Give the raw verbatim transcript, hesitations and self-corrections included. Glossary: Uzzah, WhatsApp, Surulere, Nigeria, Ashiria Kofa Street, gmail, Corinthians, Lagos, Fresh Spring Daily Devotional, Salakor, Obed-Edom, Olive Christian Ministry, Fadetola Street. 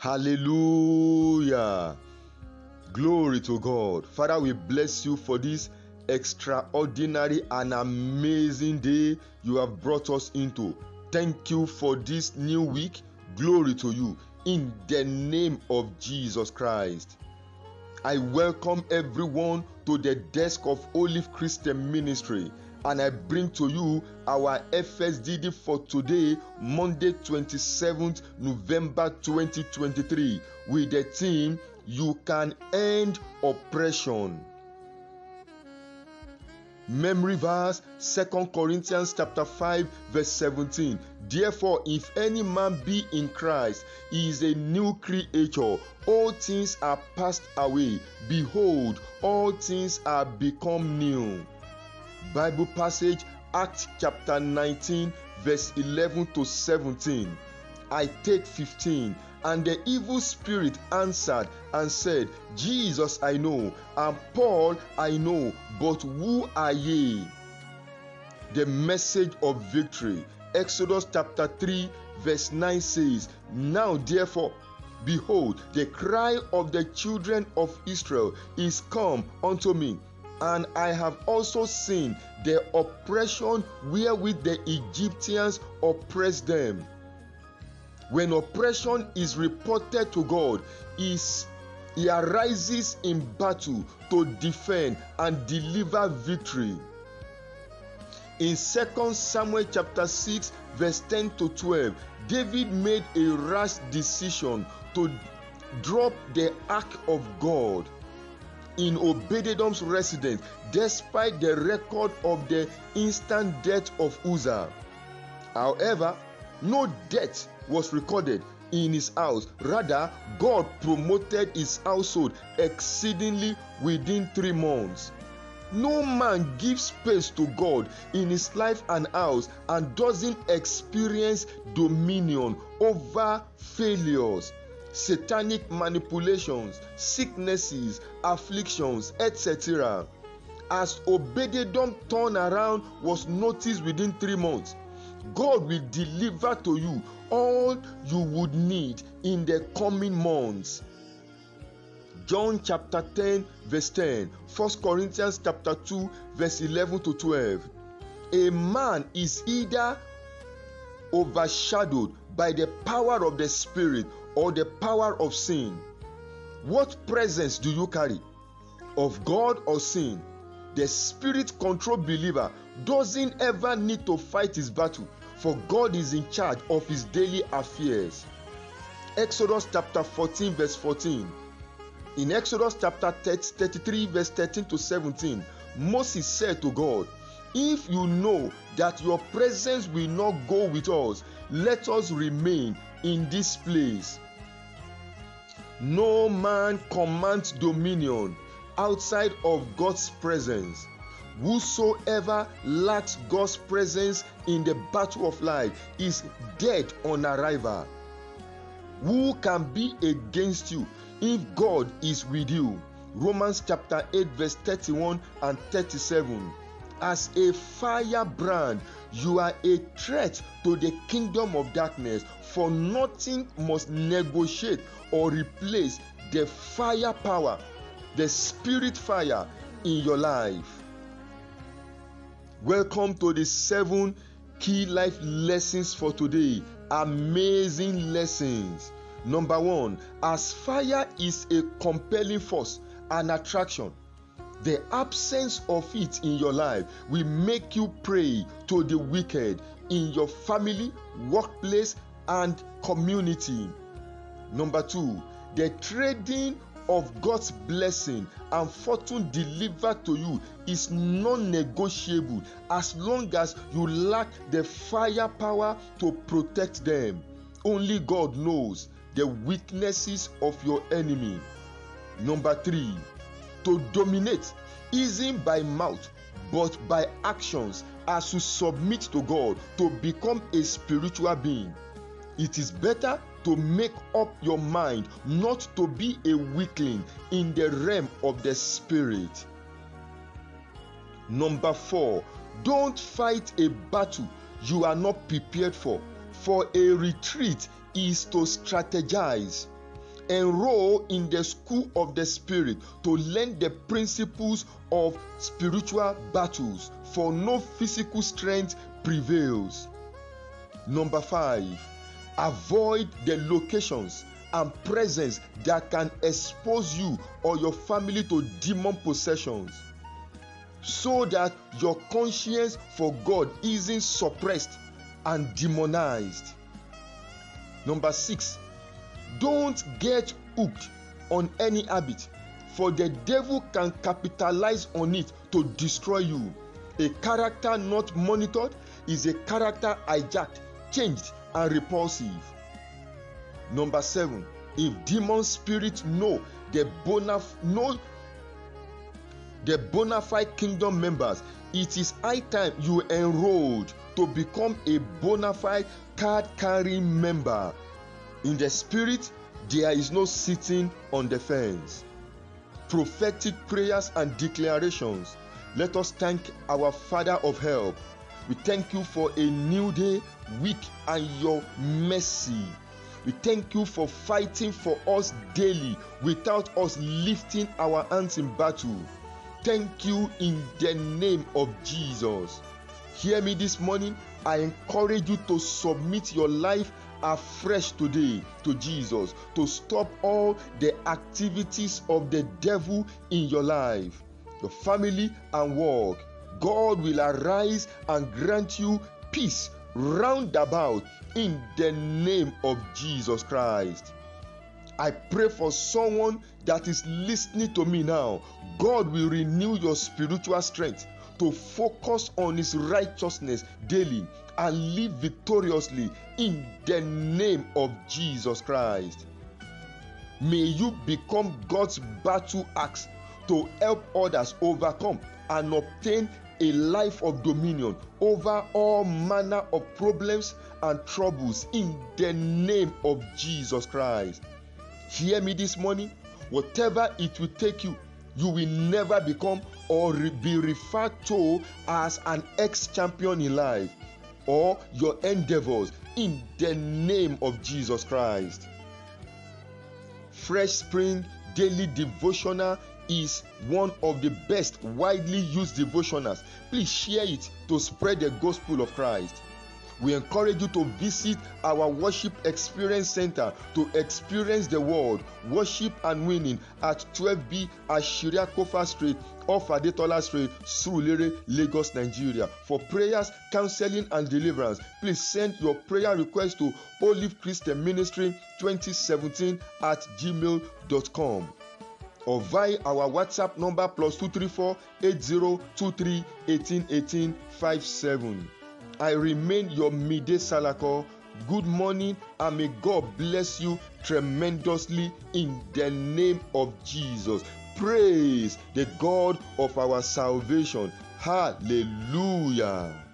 Hallelujah. Glory to God. Father, we bless you for this extraordinary and amazing day you have brought us into. Thank you for this new week. Glory to you. In the name of Jesus Christ, I welcome everyone to the desk of Olive Christian Ministry, and I bring to you our F S D D for today, Monday twenty-seventh November twenty twenty-three, with the theme, You Can End Oppression. Memory verse, Second Corinthians chapter five verse seventeen. Therefore, if any man be in Christ, he is a new creature. All things are passed away. Behold, all things are become new. Bible passage, Acts chapter nineteen verse eleven to seventeen. I take fifteen. And the evil spirit answered and said, Jesus I know, and Paul I know, but who are ye? The message of victory. Exodus chapter three verse nine says, Now therefore, behold, the cry of the children of Israel is come unto me, and I have also seen the oppression wherewith the Egyptians oppressed them. When oppression is reported to God, is he arises in battle to defend and deliver victory. In Second Samuel chapter six verse ten to twelve, David made a rash decision to drop the ark of God in Obed-Edom's residence, despite the record of the instant death of Uzzah. However, no death was recorded in his house. Rather, God promoted his household exceedingly within three months. No man gives space to God in his life and house and doesn't experience dominion over failures, satanic manipulations, sicknesses, afflictions, et cetera. As Obed-Edom turnaround was noticed within three months, God will deliver to you all you would need in the coming months. John chapter ten verse ten, First Corinthians chapter two verse eleven to twelve. A man is either overshadowed by the power of the Spirit or the power of sin. What presence do you carry? Of God or sin? The Spirit-controlled believer doesn't ever need to fight his battle, for God is in charge of his daily affairs. Exodus chapter fourteen verse fourteen. In Exodus chapter thirty-three verse thirteen to seventeen, Moses said to God, If you know that your presence will not go with us, let us remain in this place. No man commands dominion outside of God's presence. Whosoever lacks God's presence in the battle of life is dead on arrival. Who can be against you if God is with you? Romans chapter eight verse thirty-one and thirty-seven. As a firebrand, you are a threat to the kingdom of darkness, for nothing must negotiate or replace the firepower, the Spirit fire in your life. Welcome to the seven key life lessons for today. Amazing lessons. Number one, as fire is a compelling force, an attraction, the absence of it in your life will make you prey to the wicked in your family, workplace, and community. Number two, the trading of God's blessing and fortune delivered to you is non-negotiable as long as you lack the firepower to protect them. Only God knows the weaknesses of your enemy. Number three, to dominate isn't by mouth but by actions as you submit to God to become a spiritual being. It is better to make up your mind not to be a weakling in the realm of the Spirit. Number four, don't fight a battle you are not prepared for, for a retreat is to strategize. enroll in the school of the Spirit to learn the principles of spiritual battles, for no physical strength prevails. Number five, avoid the locations and presence that can expose you or your family to demon possessions, so that your conscience for God isn't suppressed and demonized. Number six, don't get hooked on any habit, for the devil can capitalize on it to destroy you. A character not monitored is a character hijacked, changed, and repulsive. Number seven, if demon spirits know the bona know the bona fide kingdom members, it is high time you enrolled to become a bona fide card-carrying member. In the Spirit, there is no sitting on the fence. Prophetic prayers and declarations. Let us thank our Father of help. We thank you for a new day, week, and your mercy. We thank you for fighting for us daily without us lifting our hands in battle. Thank you in the name of Jesus. Hear me this morning. I encourage you to submit your life afresh today to Jesus, to stop all the activities of the devil in your life, your family, and work. God will arise and grant you peace roundabout in the name of Jesus Christ. I pray for someone that is listening to me now. God will renew your spiritual strength to focus on His righteousness daily and live victoriously in the name of Jesus Christ. May you become God's battle axe to help others overcome and obtain a life of dominion over all manner of problems and troubles in the name of Jesus Christ. Hear me this morning. Whatever it will take you, you will never become or be referred to as an ex-champion in life or your endeavors in the name of Jesus Christ. Fresh Spring Daily Devotional is one of the best widely used devotionals. Please share it to spread the gospel of Christ. We encourage you to visit our Worship Experience Center to experience the word, worship, and winning at twelve B Ashiria Kofa Street or Fadetola Street, Surulere, Lagos, Nigeria. For prayers, counseling, and deliverance, please send your prayer request to Olive Christian Ministry twenty seventeen at gmail dot com or via our WhatsApp number plus two three four, eight zero two three, one eight one eight five seven. I remain your midday Salakor. Good morning, and may God bless you tremendously in the name of Jesus. Praise the God of our salvation. Hallelujah.